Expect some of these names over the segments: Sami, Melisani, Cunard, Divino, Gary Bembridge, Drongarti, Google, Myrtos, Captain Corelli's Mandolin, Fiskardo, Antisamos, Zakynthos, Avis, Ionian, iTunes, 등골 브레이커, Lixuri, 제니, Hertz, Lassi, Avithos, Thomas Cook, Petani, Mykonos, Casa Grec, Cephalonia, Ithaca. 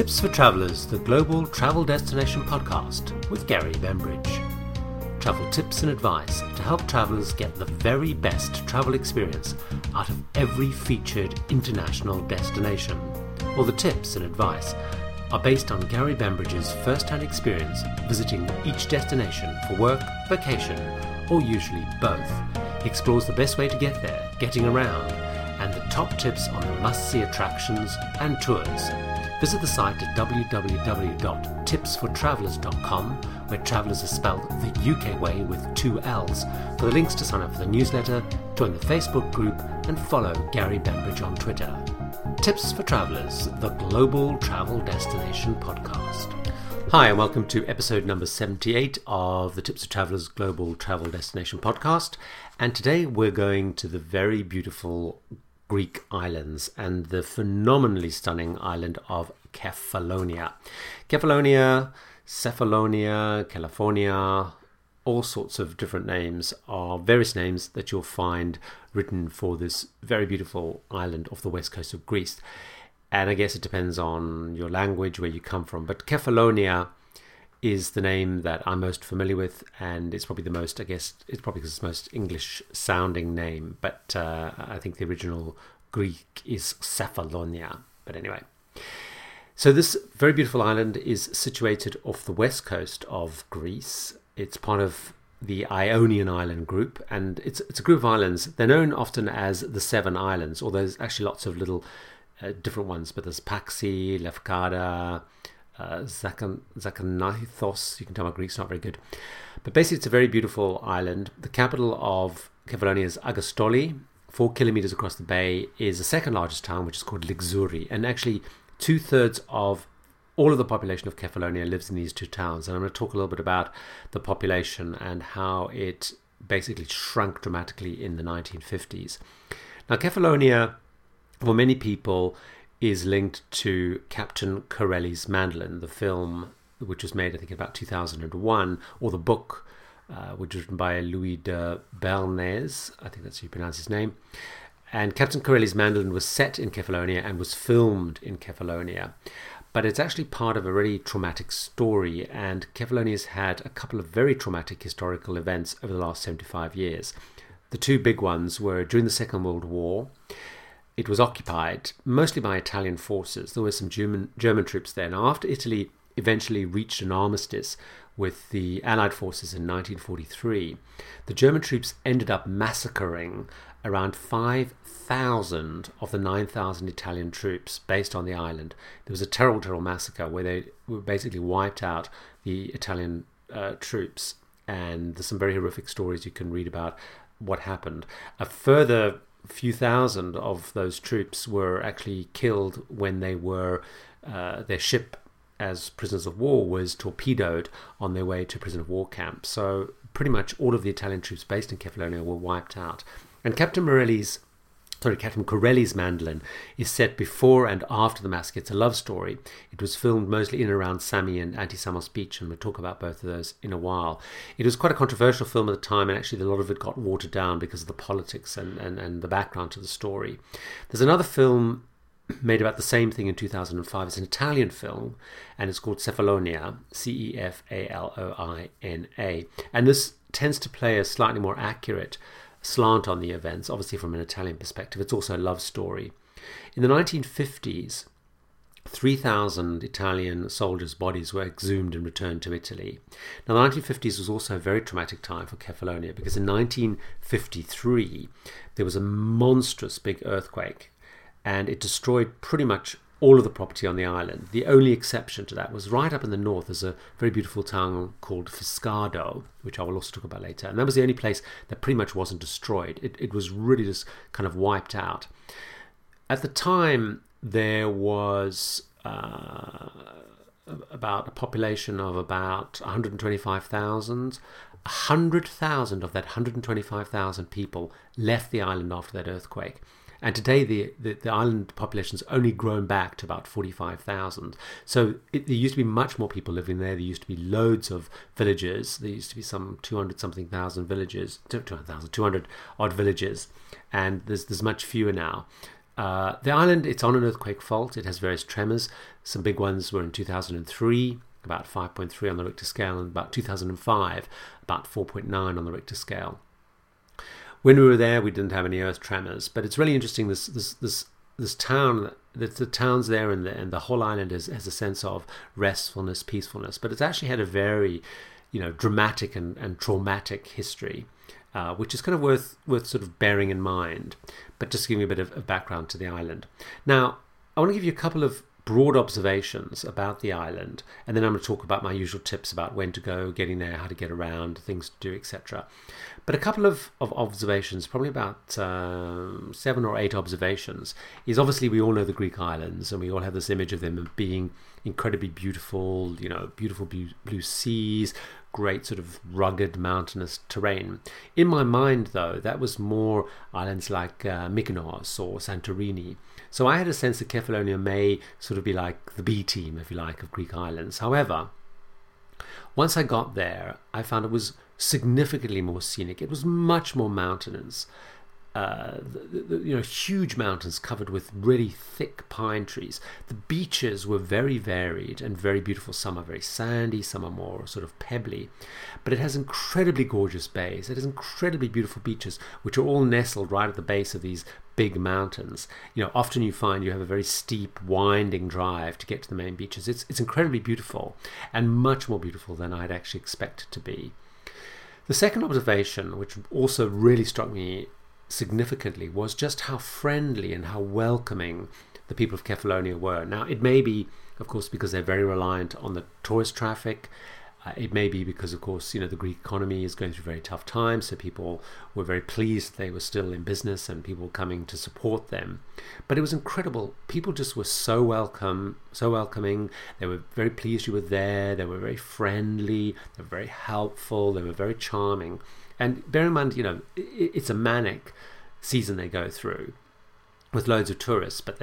Tips for Travellers, the Global Travel Destination Podcast with Gary Bembridge. Travel tips and advice to help travellers get the very best travel experience out of every featured international destination. All the tips and advice are based on Gary Bembridge's first-hand experience visiting each destination for work, vacation, or usually both. He explores the best way to get there, getting around, and the top tips on the must-see attractions and tours. Visit the site at www.tipsfortravelers.com, where Travellers are spelled the UK way with two L's, for the links to sign up for the newsletter, join the Facebook group, and follow Gary Bembridge on Twitter. Tips for Travellers, the Global Travel Destination Podcast. Hi, and welcome to episode number 78 of the Tips for Travellers Global Travel Destination Podcast. And today we're going to the very beautiful Greek islands and the phenomenally stunning island of Kefalonia. Kefalonia, Cephalonia, California, all sorts of different names are various names that you'll find written for this very beautiful island off the west coast of Greece. And I guess it depends on your language, where you come from. But Kefalonia is the name that I'm most familiar with, and it's probably the most, I guess, it's probably because it's the most English-sounding name, but I think the original Greek is Kefalonia. But anyway, so this very beautiful island is situated off the west coast of Greece. It's part of the Ionian island group, and it's a group of islands. They're known often as the Seven Islands, although there's actually lots of little different ones, but there's Paxi, Lefkada, Zakynthos. You can tell my Greek's not very good. But basically, it's a very beautiful island. The capital of Kefalonia is Argostoli. 4 kilometers across the bay is the second largest town, which is called Lixuri. And actually, 2/3 of all of the population of Kefalonia lives in these two towns. And I'm going to talk a little bit about the population and how it basically shrunk dramatically in the 1950s. Now, Kefalonia, for many people, is linked to Captain Corelli's Mandolin, the film which was made, I think, about 2001, or the book, which was written by Louis de Bernays. I think that's how you pronounce his name. And Captain Corelli's Mandolin was set in Kefalonia and was filmed in Kefalonia. But it's actually part of a really traumatic story, and Kefalonia's had a couple of very traumatic historical events over the last 75 years. The two big ones were during the Second World War. It was occupied mostly by Italian forces. There were some German troops there. Now, after Italy eventually reached an armistice with the Allied forces in 1943, the German troops ended up massacring around 5,000 of the 9,000 Italian troops based on the island. There was a terrible, terrible massacre where they were basically wiped out the Italian troops. And there's some very horrific stories you can read about what happened. A further few thousand of those troops were actually killed when they were their ship as prisoners of war was torpedoed on their way to prisoner of war camp. So pretty much all of the Italian troops based in Kefalonia were wiped out. And Captain Corelli's Mandolin is set before and after the massacre. It's a love story. It was filmed mostly in and around Sami and Antisamos beach, and we'll talk about both of those in a while. It was quite a controversial film at the time, and actually a lot of it got watered down because of the politics and the background to the story. There's another film made about the same thing in 2005. It's an Italian film, and it's called Cefalonia, Cefalonia. And this tends to play a slightly more accurate slant on the events, obviously from an Italian perspective. It's also a love story. In the 1950s, 3,000 Italian soldiers' bodies were exhumed and returned to Italy. Now, the 1950s was also a very traumatic time for Kefalonia because in 1953, there was a monstrous big earthquake and it destroyed pretty much all of the property on the island. The only exception to that was right up in the north. There's a very beautiful town called Fiskardo, which I will also talk about later. And that was the only place that pretty much wasn't destroyed. It was really just kind of wiped out. At the time, there was about a population of about 125,000. 100,000 of that 125,000 people left the island after that earthquake. And today, the island population's only grown back to about 45,000. So there used to be much more people living there. There used to be loads of villages. There used to be some 200-something thousand villages, 200-odd villages. And there's much fewer now. The island, it's on an earthquake fault. It has various tremors. Some big ones were in 2003, about 5.3 on the Richter scale, and about 2005, about 4.9 on the Richter scale. When we were there, we didn't have any earth tremors, but it's really interesting. This town, the towns there, and the whole island has a sense of restfulness, peacefulness. But it's actually had a very, dramatic and traumatic history, which is kind of worth sort of bearing in mind. But just giving a bit of background to the island. Now, I want to give you a couple of broad observations about the island, and then I'm going to talk about my usual tips about when to go, getting there, how to get around, things to do, etc. But a couple of observations, probably about 7 or 8 observations, is obviously we all know the Greek islands, and we all have this image of them being incredibly beautiful, beautiful blue seas, great sort of rugged mountainous terrain. In my mind, though, that was more islands like Mykonos or Santorini. So I had a sense that Kefalonia may sort of be like the B team, if you like, of Greek islands. However, once I got there, I found it was significantly more scenic. It was much more mountainous. Huge mountains covered with really thick pine trees. The beaches were very varied and very beautiful. Some are very sandy, some are more sort of pebbly. But it has incredibly gorgeous bays. It has incredibly beautiful beaches, which are all nestled right at the base of these big mountains. Often you find you have a very steep, winding drive to get to the main beaches. It's incredibly beautiful, and much more beautiful than I'd actually expect it to be. The second observation, which also really struck me significantly, was just how friendly and how welcoming the people of Kefalonia were. Now, it may be, of course, because they're very reliant on the tourist traffic. It may be because, of course, the Greek economy is going through very tough times, so people were very pleased they were still in business and people coming to support them. But it was incredible. People just were so welcoming. They were very pleased you were there. They were very friendly. They were very helpful. They were very charming. And bear in mind, it's a manic season they go through with loads of tourists, but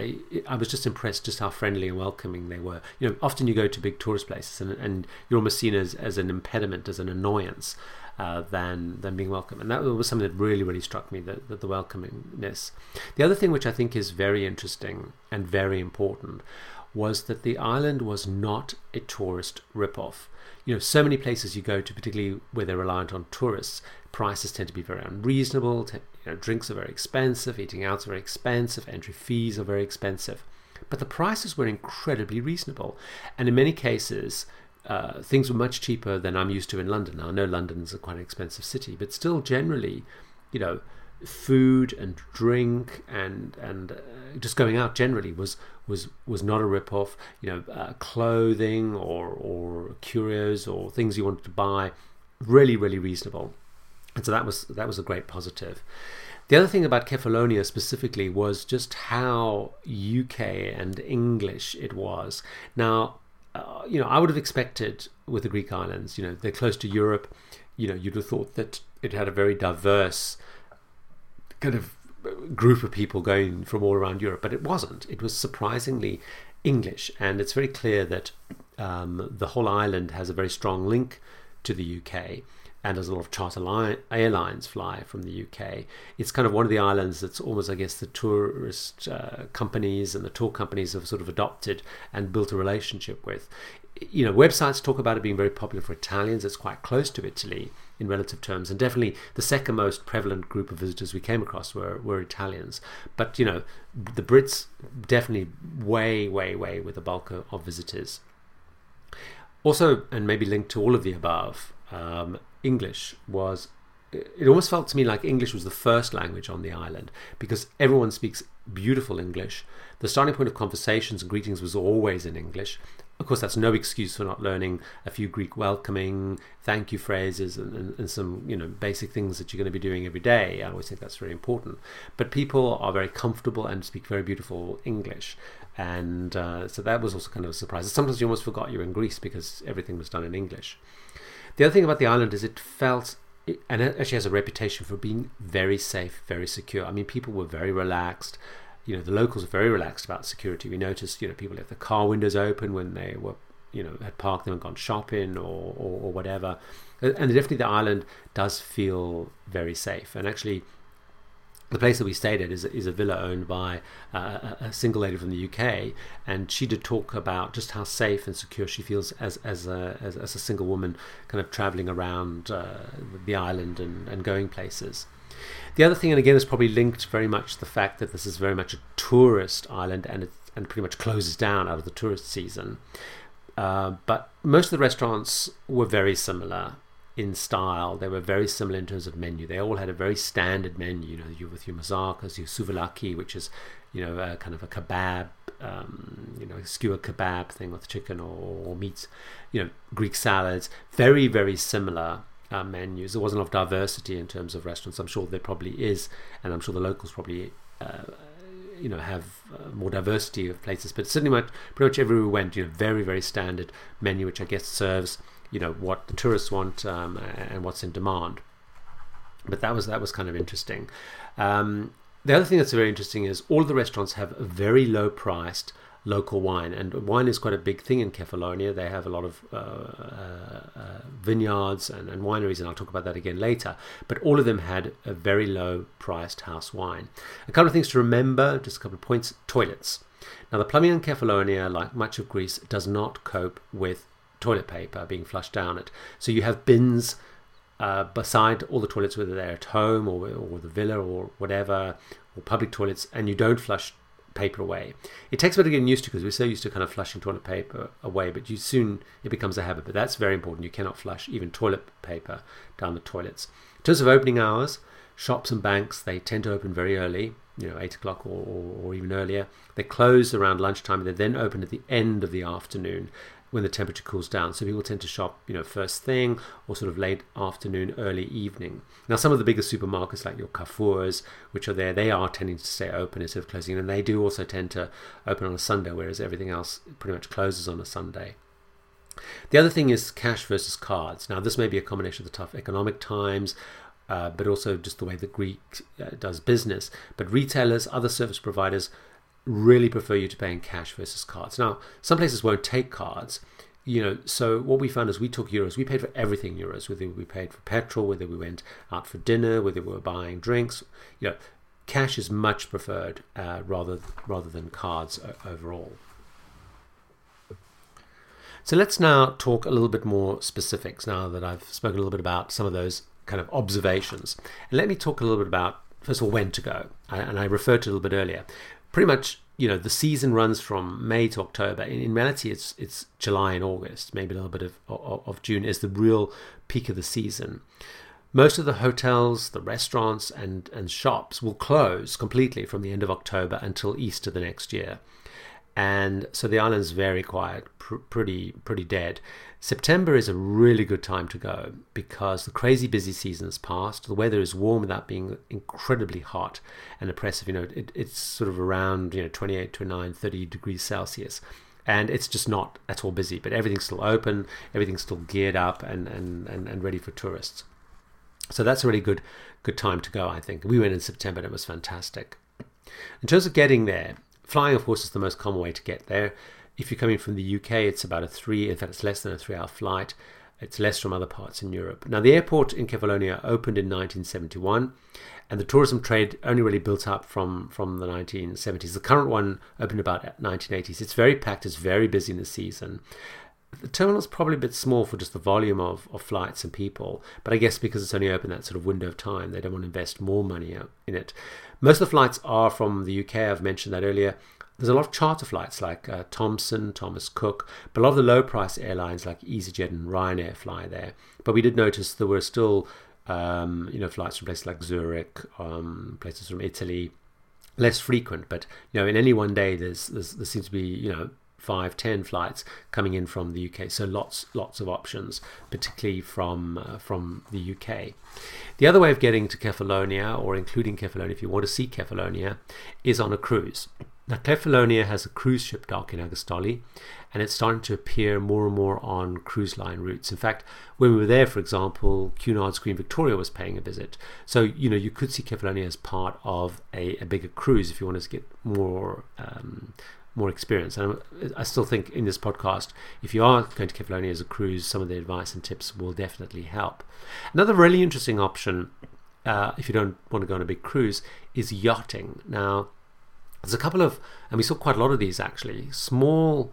I was just impressed just how friendly and welcoming they were. Often you go to big tourist places and you're almost seen as an impediment, as an annoyance, than being welcome. And that was something that really, really struck me, the welcomingness. The other thing which I think is very interesting and very important was that the island was not a tourist ripoff. So many places you go to, particularly where they're reliant on tourists, prices tend to be very unreasonable. Drinks are very expensive, eating out's very expensive, entry fees are very expensive. But the prices were incredibly reasonable. And in many cases, things were much cheaper than I'm used to in London. Now, I know London's quite an expensive city, but still generally, food and drink and just going out generally was not a rip-off. Clothing or curios or things you wanted to buy, really, really reasonable. And so that was a great positive. The other thing about Kefalonia specifically was just how UK and English it was. Now, I would have expected with the Greek islands, they're close to Europe, you'd have thought that it had a very diverse kind of group of people going from all around Europe, but it wasn't. It was surprisingly English, and it's very clear that the whole island has a very strong link to the UK, and as a lot of charter airlines fly from the UK. It's kind of one of the islands that's almost, I guess, the tourist companies and the tour companies have sort of adopted and built a relationship with. Websites talk about it being very popular for Italians. It's quite close to Italy in relative terms, and definitely the second most prevalent group of visitors we came across were Italians. But, the Brits definitely way, way, way with the bulk of visitors. Also, and maybe linked to all of the above, English was, it almost felt to me like English was the first language on the island, because everyone speaks beautiful English. The starting point of conversations and greetings was always in English. Of course, that's no excuse for not learning a few Greek welcoming, thank you phrases and some, basic things that you're going to be doing every day. I always think that's very important. But people are very comfortable and speak very beautiful English. And so that was also kind of a surprise. Sometimes you almost forgot you're in Greece because everything was done in English. The other thing about the island is it felt, and it actually has a reputation for being very safe, very secure. I mean, people were very relaxed. The locals were very relaxed about security. We noticed, people left the car windows open when they were, had parked them and gone shopping or whatever. And definitely the island does feel very safe. And actually, The place that we stayed at is a villa owned by a single lady from the UK, and she did talk about just how safe and secure she feels as a single woman, kind of travelling around the island and going places. The other thing, and again, is probably linked very much to the fact that this is very much a tourist island, and it pretty much closes down out of the tourist season. But most of the restaurants were very similar in style. They were very similar in terms of menu. They all had a very standard menu, with your moussaka, your souvlaki, which is, kind of a kebab, a skewer kebab thing with chicken or meat, Greek salads, very, very similar menus. There wasn't a lot of diversity in terms of restaurants. I'm sure there probably is, and I'm sure the locals probably have more diversity of places. But certainly pretty much everywhere we went, very, very standard menu, which I guess serves what the tourists want and what's in demand. But that was kind of interesting. The other thing that's very interesting is all the restaurants have a very low priced local wine, and wine is quite a big thing in Kefalonia. They have a lot of vineyards and wineries, and I'll talk about that again later, but all of them had a very low priced house wine. A couple of things to remember, just a couple of points. Toilets. Now, the plumbing in Kefalonia, like much of Greece, does not cope with toilet paper being flushed down it. So you have bins beside all the toilets, whether they're at home or the villa or whatever, or public toilets, and you don't flush paper away. It takes a bit of getting used to because we're so used to kind of flushing toilet paper away, but it becomes a habit. But that's very important. You cannot flush even toilet paper down the toilets. In terms of opening hours, shops and banks, they tend to open very early, 8 o'clock or even earlier. They close around lunchtime. They're then open at the end of the afternoon when the temperature cools down. So people tend to shop, first thing or sort of late afternoon, early evening. Now, some of the bigger supermarkets like your Carrefours, which are there, they are tending to stay open instead of closing. And they do also tend to open on a Sunday, whereas everything else pretty much closes on a Sunday. The other thing is cash versus cards. Now, this may be a combination of the tough economic times, but also just the way that Greek does business. But retailers, other service providers, really prefer you to pay in cash versus cards. Now, some places won't take cards, so what we found is we took euros. We paid for everything in euros, whether we paid for petrol, whether we went out for dinner, whether we were buying drinks. Cash is much preferred rather than cards overall. So let's now talk a little bit more specifics now that I've spoken a little bit about some of those kind of observations. And let me talk a little bit about, first of all, when to go. And I referred to a little bit earlier. Pretty much, the season runs from May to October. In reality, it's July and August. Maybe a little bit of June is the real peak of the season. Most of the hotels, the restaurants, and shops will close completely from the end of October until Easter the next year. And so the island's very quiet, pretty dead. September is a really good time to go because the crazy busy season has passed. The weather is warm without being incredibly hot and oppressive. It's sort of around 28, 29, 30 degrees Celsius. And it's just not at all busy, but everything's still open, everything's still geared up and ready for tourists. So that's a really good time to go, I think. We went in September and it was fantastic. In terms of getting there, flying, of course, is the most common way to get there. If you're coming from the UK, it's about it's less than a 3-hour flight. It's less from other parts in Europe. Now, the airport in Kefalonia opened in 1971, and the tourism trade only really built up from the 1970s. The current one opened about 1980s. It's very packed. It's very busy in the season. The terminal is probably a bit small for just the volume of flights and people, but I guess because it's only open that sort of window of time, they don't want to invest more money in it. Most of the flights are from the UK. I've mentioned that earlier. There's a lot of charter flights like Thomson, Thomas Cook, but a lot of the low-price airlines like EasyJet and Ryanair fly there. But we did notice there were still, flights from places like Zurich, places from Italy, less frequent. But in any one day, there seems to be 5-10 flights coming in from the UK, so lots of options, particularly from the UK. The other way of getting to Kefalonia, or including Kefalonia if you want to see Kefalonia, is on a cruise. Now, Kefalonia has a cruise ship dock in Argostoli, and it's starting to appear more and more on cruise line routes. In fact, when we were there, for example, Cunard's Queen Victoria was paying a visit. So, you could see Kefalonia as part of a bigger cruise if you wanted to get more experience. And I still think in this podcast, if you are going to Kefalonia as a cruise, some of the advice and tips will definitely help. Another really interesting option if you don't want to go on a big cruise, is yachting. Now, there's a couple of, and we saw quite a lot of these actually, small,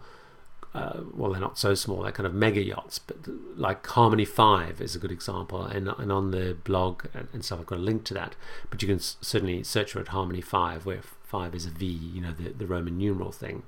well, they're not so small, they're kind of mega yachts, but like Harmony 5 is a good example, and on the blog and stuff, I've got a link to that, but you can certainly search for it, Harmony 5, where 5 is a V, you know, the Roman numeral thing.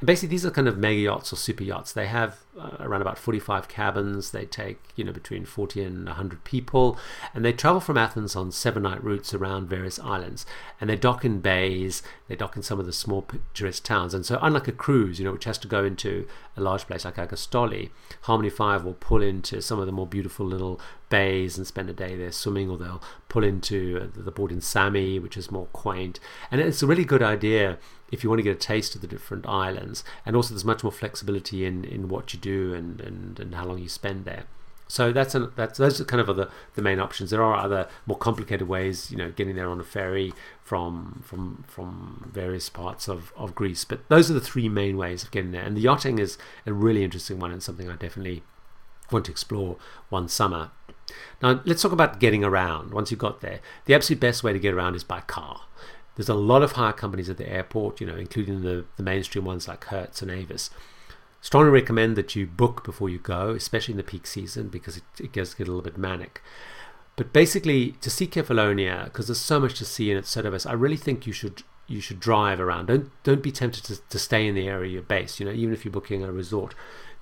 And basically, these are kind of mega yachts or super yachts. They have around about 45 cabins. They take, you know, between 40 and 100 people, and they travel from Athens on 7-night routes around various islands, and they dock in bays, they dock in some of the small picturesque towns. And so unlike a cruise, you know, which has to go into a large place like Argostoli, Harmony 5 will pull into some of the more beautiful little bays and spend a day there swimming, or they'll pull into the port in Sami, which is more quaint. And it's a really good idea if you want to get a taste of the different islands, and also there's much more flexibility in what you do and how long you spend there. So those are kind of the main options. There are other more complicated ways, you know, getting there on a ferry from various parts of Greece, but those are the three main ways of getting there, and the yachting is a really interesting one and something I definitely want to explore one summer. Now let's talk about getting around. Once you've got there, the absolute best way to get around is by car. There's a lot of hire companies at the airport, you know, including the mainstream ones like Hertz and Avis. Strongly recommend that you book before you go, especially in the peak season, because it gets a little bit manic. But basically, to see Kefalonia, because there's so much to see and it's so diverse, I really think you should drive around. Don't be tempted to stay in the area you're based, you know, even if you're booking a resort.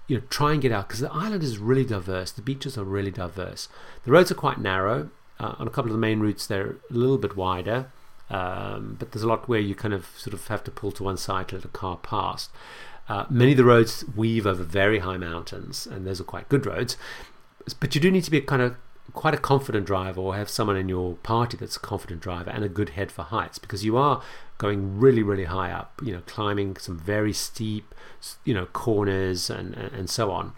You know, try and get out, because the island is really diverse. The beaches are really diverse. The roads are quite narrow. On a couple of the main routes, they're a little bit wider. But there's a lot where you kind of sort of have to pull to one side to let a car pass. Many of the roads weave over very high mountains, and those are quite good roads. But you do need to be quite a confident driver, or have someone in your party that's a confident driver and a good head for heights, because you are going really, really high up, you know, climbing some very steep, you know, corners and so on.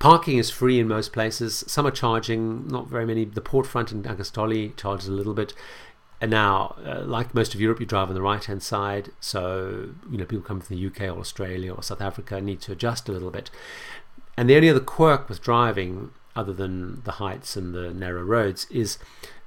Parking is free in most places. Some are charging, not very many. The port front in Agostoli charges a little bit. And now, like most of Europe, you drive on the right-hand side, so, you know, people coming from the UK or Australia or South Africa need to adjust a little bit. And the only other quirk with driving, other than the heights and the narrow roads, is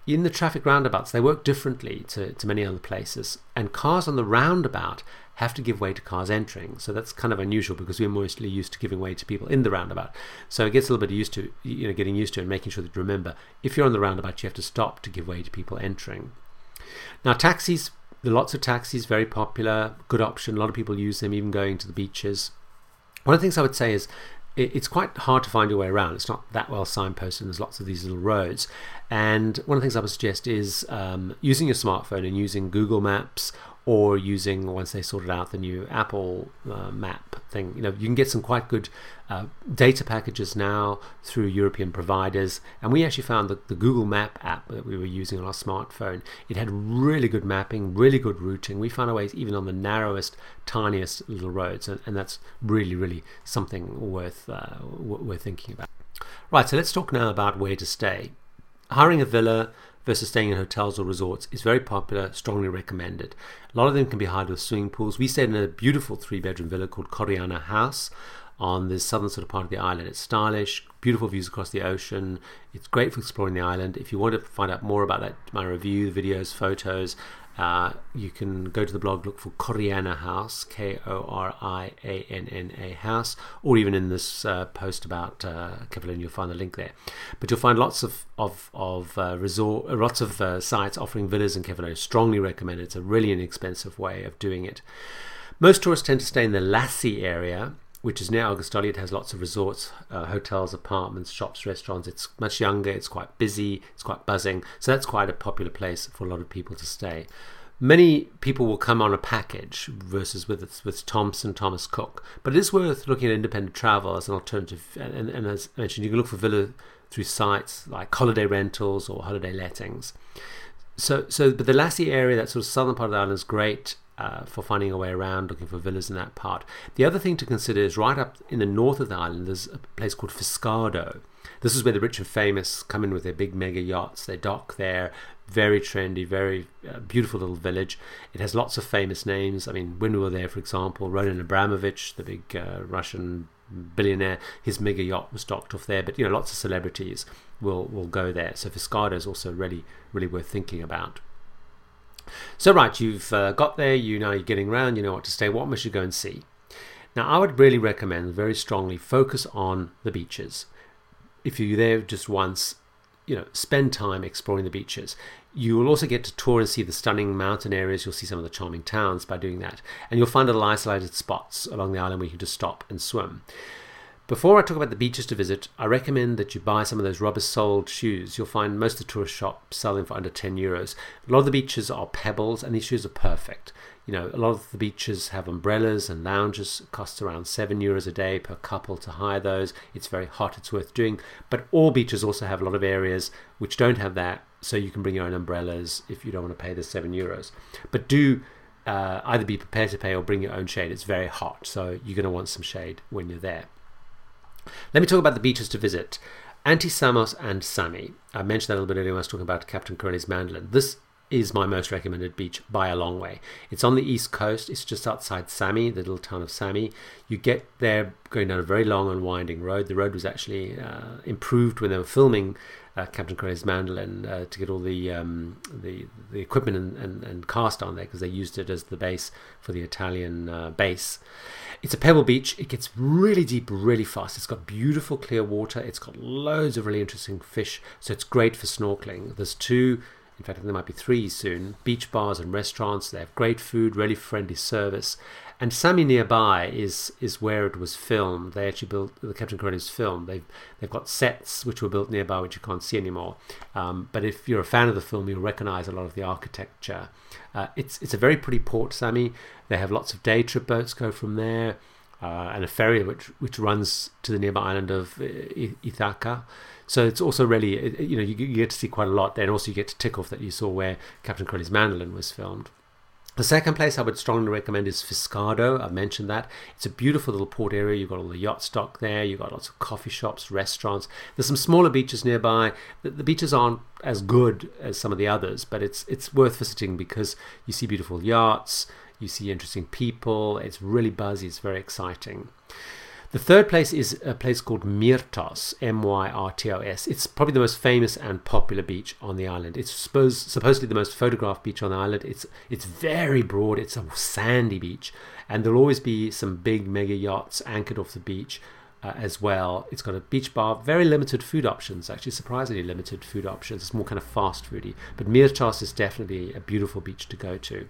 in the traffic roundabouts. They work differently to many other places, and cars on the roundabout have to give way to cars entering. So that's kind of unusual, because we're mostly used to giving way to people in the roundabout. So it gets a little bit used to, you know, getting used to, and making sure that you remember, if you're on the roundabout, you have to stop to give way to people entering. Now, taxis, there are lots of taxis, very popular, good option. A lot of people use them, even going to the beaches. One of the things I would say is it's quite hard to find your way around. It's not that well signposted, and there's lots of these little roads. And one of the things I would suggest is using your smartphone and using Google Maps, or using, once they sorted out, the new Apple map thing. You know, you can get some quite good data packages now through European providers, and we actually found that the Google Map app that we were using on our smartphone, it had really good mapping, really good routing. We found our ways even on the narrowest, tiniest little roads, and that's really, really something worth thinking about. Right, so let's talk now about where to stay. Hiring a villa versus staying in hotels or resorts is very popular, strongly recommended. A lot of them can be hired with swimming pools. We stayed in a beautiful 3-bedroom villa called Coriana House on the southern sort of part of the island. It's stylish, beautiful views across the ocean. It's great for exploring the island. If you want to find out more about that, my review, videos, photos, you can go to the blog, look for Coriana House, Korianna House, or even in this post about Kefalonia, you'll find the link there. But you'll find lots of resort, lots of sites offering villas in Kefalonia. Strongly recommended. It's a really inexpensive way of doing it. Most tourists tend to stay in the Lassi area, which is near Argostoli. It has lots of resorts, hotels, apartments, shops, restaurants. It's much younger, it's quite busy, it's quite buzzing. So that's quite a popular place for a lot of people to stay. Many people will come on a package versus with Thomson, Thomas Cook. But it is worth looking at independent travel as an alternative. And as I mentioned, you can look for villa through sites like holiday rentals or holiday lettings. But the Lassi area, that sort of southern part of the island, is great for finding a way around, looking for villas in that part. The other thing to consider is right up in the north of the island, there's a place called Fiskardo. This is where the rich and famous come in with their big mega yachts. They dock there. Very trendy, very beautiful little village. It has lots of famous names. I mean, when we were there, for example, Ronan Abramovich, the big Russian billionaire, his mega yacht was docked off there. But you know, lots of celebrities will go there. So Fiskardo is also really worth thinking about. So right, you've got there. You know you're getting around. You know what to stay. What must you go and see? Now I would really recommend very strongly focus on the beaches. If you're there just once, you know, spend time exploring the beaches. You will also get to tour and see the stunning mountain areas. You'll see some of the charming towns by doing that. And you'll find little isolated spots along the island where you can just stop and swim. Before I talk about the beaches to visit, I recommend that you buy some of those rubber-soled shoes. You'll find most of the tourist shops selling for under €10. A lot of the beaches are pebbles, and these shoes are perfect. You know, a lot of the beaches have umbrellas and lounges. It costs around €7 a day per couple to hire those. It's very hot. It's worth doing. But all beaches also have a lot of areas which don't have that, so you can bring your own umbrellas if you don't want to pay the €7. But do either be prepared to pay or bring your own shade. It's very hot, so you're going to want some shade when you're there. Let me talk about the beaches to visit. Antisamos and Sami. I mentioned that a little bit earlier when I was talking about Captain Corelli's Mandolin. This is my most recommended beach by a long way. It's on the east coast. It's just outside Sami, the little town of Sami. You get there going down a very long and winding road. The road was actually improved when they were filming Captain Corelli's Mandolin to get all the equipment and cast on there, because they used it as the base for the Italian base. It's a pebble beach. It gets really deep, really fast. It's got beautiful clear water. It's got loads of really interesting fish, so it's great for snorkeling. There's two, in fact, I think there might be three soon, beach bars and restaurants. They have great food, really friendly service. And Sami nearby is where it was filmed. They actually built the Captain Corelli's film. They've got sets which were built nearby, which you can't see anymore. But if you're a fan of the film, you'll recognize a lot of the architecture. It's a very pretty port, Sami. They have lots of day trip boats go from there, and a ferry which runs to the nearby island of Ithaca. So it's also really, you know, you get to see quite a lot there, and also you get to tick off that you saw where Captain Corelli's Mandolin was filmed. The second place I would strongly recommend is Fiskardo. I've mentioned that. It's a beautiful little port area. You've got all the yacht stock there. You've got lots of coffee shops, restaurants. There's some smaller beaches nearby. The beaches aren't as good as some of the others, but it's worth visiting because you see beautiful yachts, you see interesting people. It's really buzzy. It's very exciting. The third place is a place called Myrtos, Myrtos. It's probably the most famous and popular beach on the island. It's supposedly the most photographed beach on the island. It's very broad. It's a sandy beach, and there'll always be some big mega yachts anchored off the beach as well. It's got a beach bar, very limited food options, actually, surprisingly limited food options. It's more kind of fast foody, but Myrtos is definitely a beautiful beach to go to.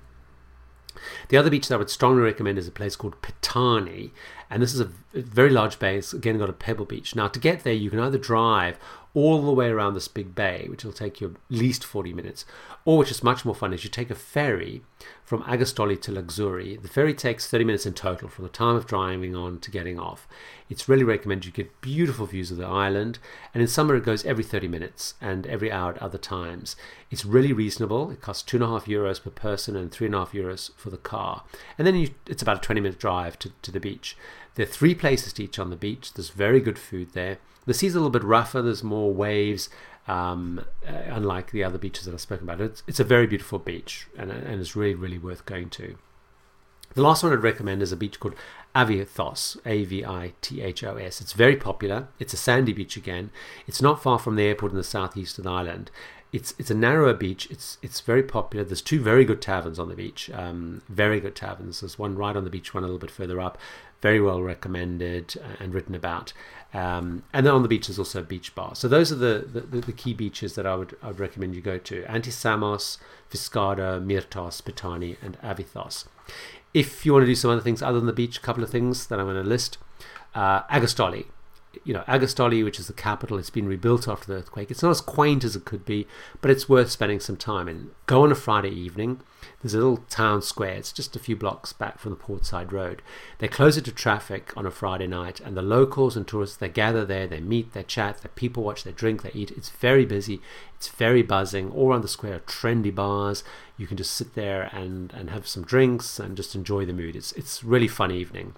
The other beach that I would strongly recommend is a place called Petani, and this is a very large bay. It's again got a pebble beach. Now to get there, you can either drive all the way around this big bay, which will take you at least 40 minutes, or which is much more fun, is you take a ferry from Argostoli to Lixuri. The ferry takes 30 minutes in total from the time of driving on to getting off. It's really recommended. You get beautiful views of the island, and in summer it goes every 30 minutes and every hour at other times. It's really reasonable. It costs €2.50 per person and €3.50 for the car. And then it's about a 20-minute drive to the beach. There are three places to eat on the beach. There's very good food there. The sea's a little bit rougher. There's more waves, unlike the other beaches that I've spoken about. It's a very beautiful beach, and it's really, really worth going to. The last one I'd recommend is a beach called Avithos, Avithos. It's very popular. It's a sandy beach again. It's not far from the airport in the southeast of the island. It's a narrower beach. It's very popular. There's two very good taverns on the beach. Very good taverns. There's one right on the beach, one a little bit further up. Very well recommended and written about. And then on the beach there's also a beach bar. So those are the key beaches that I would recommend you go to: Antisamos, Fiskardo, Myrtos, Petani, and Avithos. If you want to do some other things other than the beach, a couple of things that I'm going to list: Argostoli. You know, Argostoli, which is the capital, it's been rebuilt after the earthquake. It's not as quaint as it could be, but it's worth spending some time in. Go on a Friday evening. There's a little town square. It's just a few blocks back from the Portside Road. They close it to traffic on a Friday night, and the locals and tourists, they gather there, they meet, they chat, they people watch, they drink, they eat. It's very busy. It's very buzzing. All around the square are trendy bars. You can just sit there and have some drinks and just enjoy the mood. It's really fun evening.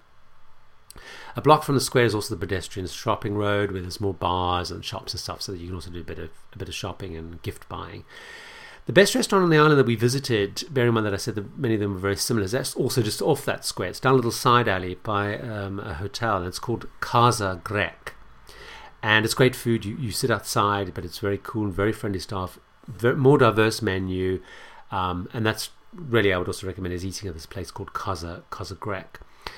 A block from the square is also the pedestrian shopping road, where there's more bars and shops and stuff, so that you can also do a bit of shopping and gift buying. The best restaurant on the island that we visited, bear in mind that I said that many of them were very similar, is that's also just off that square. It's down a little side alley by a hotel, and it's called Casa Grec. And it's great food. You sit outside, but it's very cool, very friendly staff, more diverse menu. And that's really, I would also recommend, is eating at this place called Casa Grec.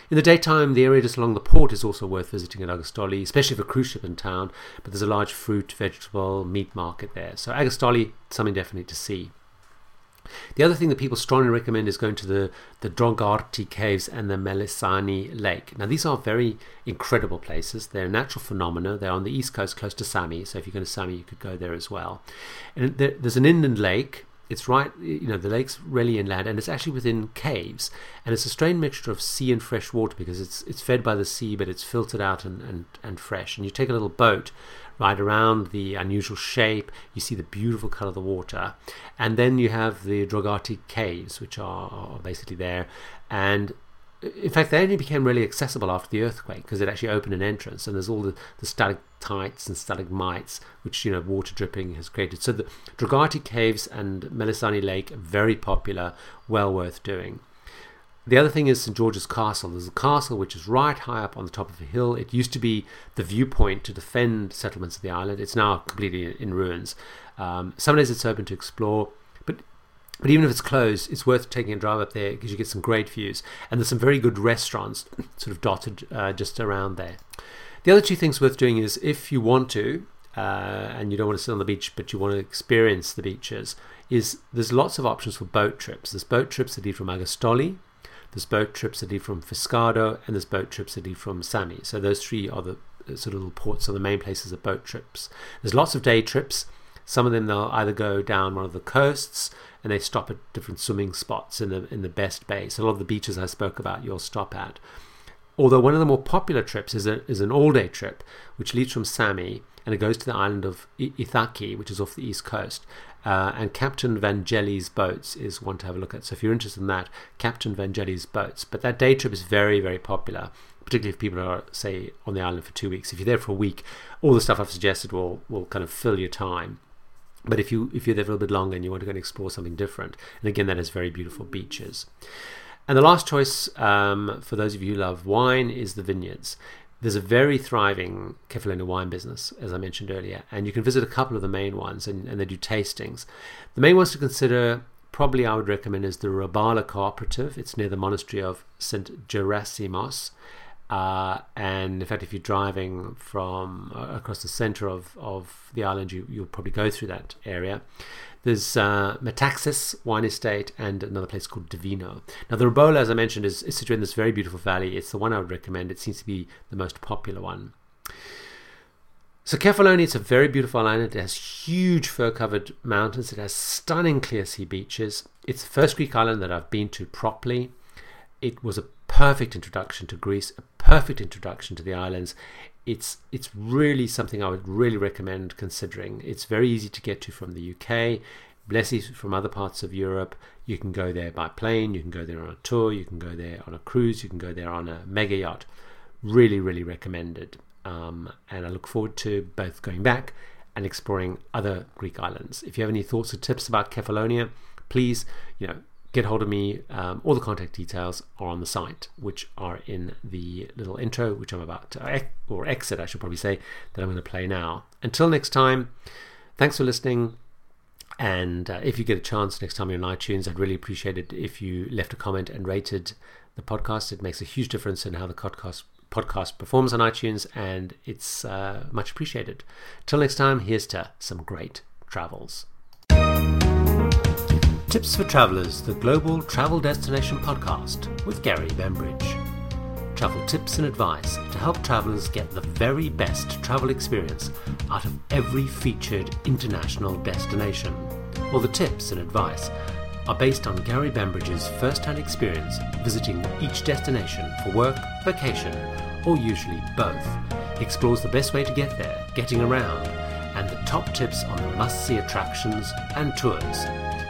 In the daytime, the area just along the port is also worth visiting at Argostoli, especially for a cruise ship in town, but there's a large fruit, vegetable, meat market there. So Argostoli, something definitely to see. The other thing that people strongly recommend is going to the Drongarti caves and the Melisani lake. Now, these are very incredible places. They're natural phenomena. They're on the east coast, close to Sami. So if you're going to Sami, you could go there as well. And there's an inland lake. It's right, the lake's really inland, and it's actually within caves. And it's a strange mixture of sea and fresh water, because it's fed by the sea, but it's filtered out and fresh. And you take a little boat right around the unusual shape. You see the beautiful colour of the water. And then you have the Drongarti caves, which are basically there. And in fact, they only became really accessible after the earthquake, because it actually opened an entrance, and there's all the stalactites and stalagmites, which water dripping has created. So the Drongarti Caves and Melisani Lake are very popular, well worth doing. The other thing is St George's Castle. There's a castle which is right high up on the top of a hill. It used to be the viewpoint to defend settlements of the island. It's now completely in ruins. Some days it's open to explore. But even if it's closed, it's worth taking a drive up there, because you get some great views. And there's some very good restaurants sort of dotted just around there. The other two things worth doing is, if you want to, and you don't want to sit on the beach, but you want to experience the beaches, is there's lots of options for boat trips. There's boat trips that lead from Argostoli, there's boat trips that lead from Fiskardo, and there's boat trips that lead from Sami. So those three are the sort of little ports, are the main places of boat trips. There's lots of day trips. Some of them, they'll either go down one of the coasts, and they stop at different swimming spots in the best bay. So a lot of the beaches I spoke about, you'll stop at. Although one of the more popular trips is an all-day trip, which leads from Sami, and it goes to the island of Ithaki, which is off the east coast. And Captain Vangeli's Boats is one to have a look at. So if you're interested in that, Captain Vangeli's Boats. But that day trip is very, very popular, particularly if people are, say, on the island for 2 weeks. If you're there for a week, all the stuff I've suggested will kind of fill your time. But if you're there for a bit longer and you want to go and explore something different, and again, that is very beautiful beaches. And the last choice, for those of you who love wine, is the vineyards. There's a very thriving Kefalonia wine business, as I mentioned earlier, and you can visit a couple of the main ones, and they do tastings. The main ones to consider, probably I would recommend, is the Robola Cooperative. It's near the monastery of St. Gerasimos. And in fact, if you're driving from across the center of the island, you'll probably go through that area. There's Metaxas Wine Estate and another place called Divino. Now, the Robola, as I mentioned, is situated in this very beautiful valley. It's the one I would recommend. It seems to be the most popular one. So Kefalonia, it's a very beautiful island. It has huge fir-covered mountains. It has stunning clear sea beaches. It's the first Greek island that I've been to properly. It was a perfect introduction to Greece, a perfect introduction to the islands. It's really something I would really recommend considering. It's very easy to get to from the UK, less easy from other parts of Europe. You can go there by plane, you can go there on a tour, you can go there on a cruise, you can go there on a mega yacht. Really, really recommended. And I look forward to both going back and exploring other Greek islands. If you have any thoughts or tips about Kefalonia, please, get hold of me. All the contact details are on the site, which are in the little intro, which I'm about to, or exit, I should probably say, that I'm going to play now. Until next time, thanks for listening. And if you get a chance next time you're on iTunes, I'd really appreciate it if you left a comment and rated the podcast. It makes a huge difference in how the podcast performs on iTunes, and it's much appreciated. Till next time, here's to some great travels. Tips for Travelers, the Global Travel Destination Podcast with Gary Bembridge. Travel tips and advice to help travelers get the very best travel experience out of every featured international destination. All the tips and advice are based on Gary Bembridge's first-hand experience visiting each destination for work, vacation, or usually both. He explores the best way to get there, getting around, and the top tips on must-see attractions and tours.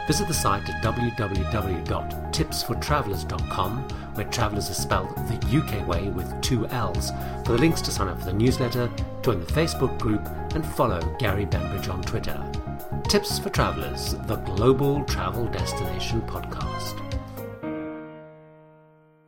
Visit the site at www.tipsfortravelers.com, where Travelers are spelled the UK way with 2 L's, for the links to sign up for the newsletter, join the Facebook group, and follow Gary Bembridge on Twitter. Tips for Travelers, the Global Travel Destination Podcast.